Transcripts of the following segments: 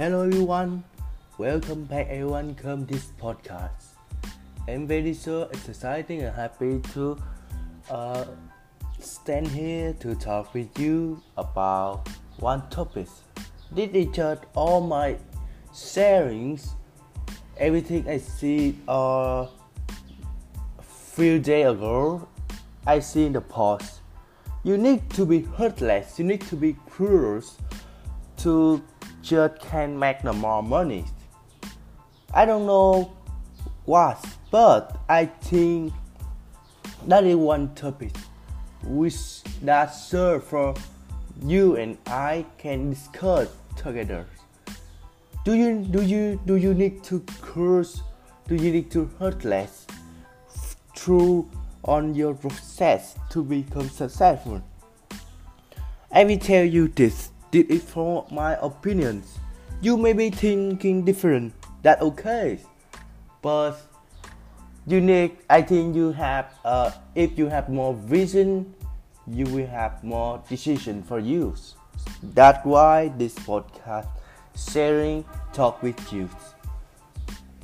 Hello everyone, welcome back everyone come this podcast. I'm very so exciting and happy to stand here to talk with you about one topic. This is just all my sharings, everything I see few days ago, I see in the post. You need to be heartless, you need to be cruel to just can make the more money. I don't know what, but I think that is one topic which that serve for you and I can discuss together. Do you need to curse? Do you need to hurtless through on your process to become successful? I will tell you this. This is for my opinions. You may be thinking different. That's okay. But you need. I think you have. If you have more vision, you will have more decision for you. That's why this podcast sharing talk with you.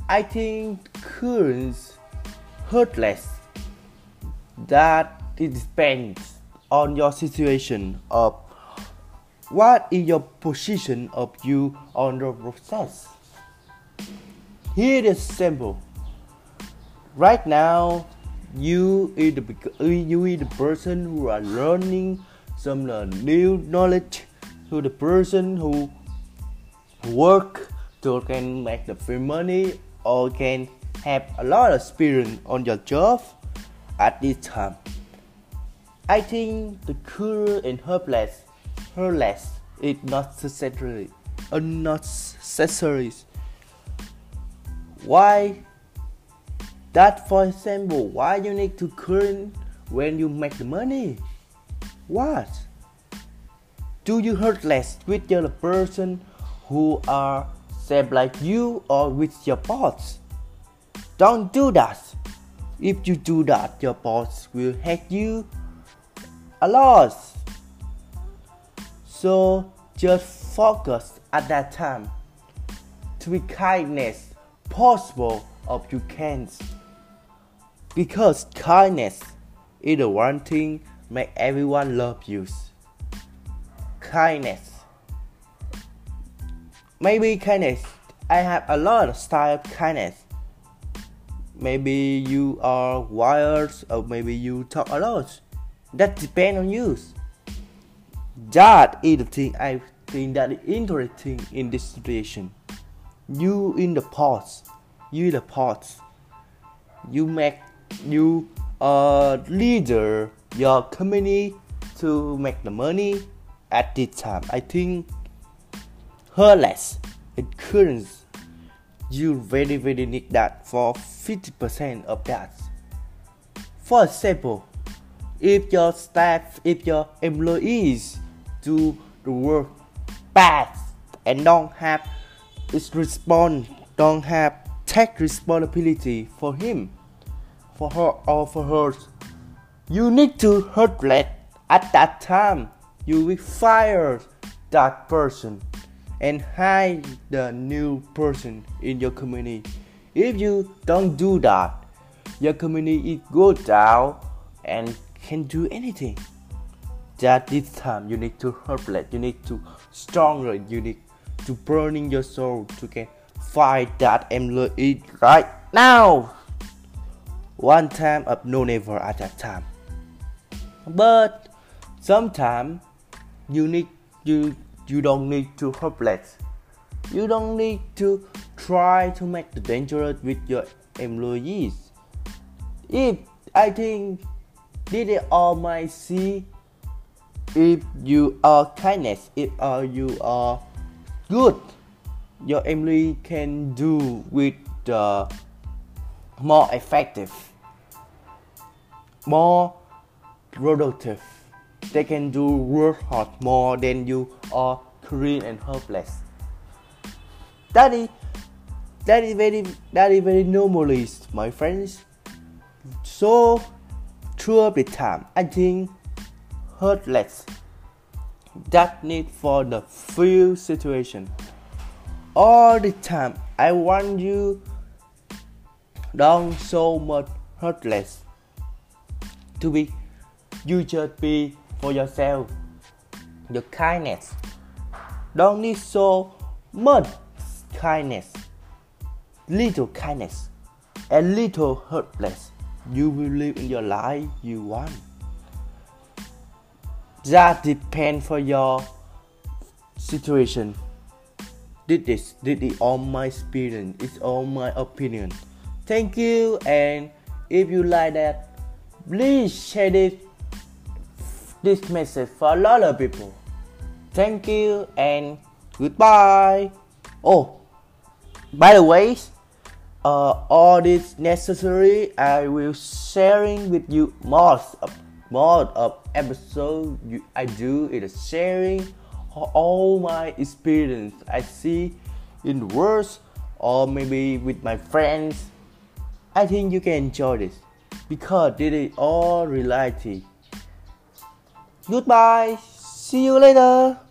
I think currents hurtless. That it depends on your situation of. What is your position of you on the process? Here is simple. Right now, you is the person who are learning some new knowledge, to the person who work to can make the free money or can have a lot of experience on your job at this time. I think the cruel and helpless. Hurtless is not necessary. Why? That for example, why you need to current when you make the money? What? Do you hurtless with your person who are same like you or with your boss? Don't do that. If you do that, your boss will hate you a lot. So just focus at that time to be kindness possible of you can, because kindness is the one thing make everyone love you. Kindness. I have a lot of style of kindness. Maybe you are wired or maybe you talk a lot. That depends on you. That is the thing I think that is interesting in this situation. You in the past, you make you a leader your company to make the money at this time. I think hurtless occurrence you very need that for 50% of that. For example, if your staff, if your employees do the work bad and don't have its response, don't have take responsibility for him, for her or for her, you need to hurtless at that time. You will fire that person and hire the new person in your company. If you don't do that, your company it go down and can do anything. That this time you need to hurtless, you need to stronger, you need to burning your soul to can fight that employee right now. One time up no never at that time. But sometimes you don't need to hurtless. You don't need to try to make the dangerous with your employees. If I think this is all my see. If you are kindness, if you are good, your employee can do with more effective, more productive. They can do work hard more than you are cruel and helpless. That is very normally, my friends. So through the time, I think hurtless. That need for the few situation. all the time. I want you don't so much heartless to be. You just be for yourself. Your kindness don't need so much kindness. Little kindness and little heartless. You will live in your life you want. That depends for your situation. This is all my experience. It's all my opinion. Thank you, and if you like that, please share this message for a lot of people. Thank you and goodbye. Oh, by the way, all this necessary I will sharing with you. Most of episode I do is sharing all my experience I see in the world, or maybe with my friends. I think you can enjoy this because this is all reality. Goodbye. See you later.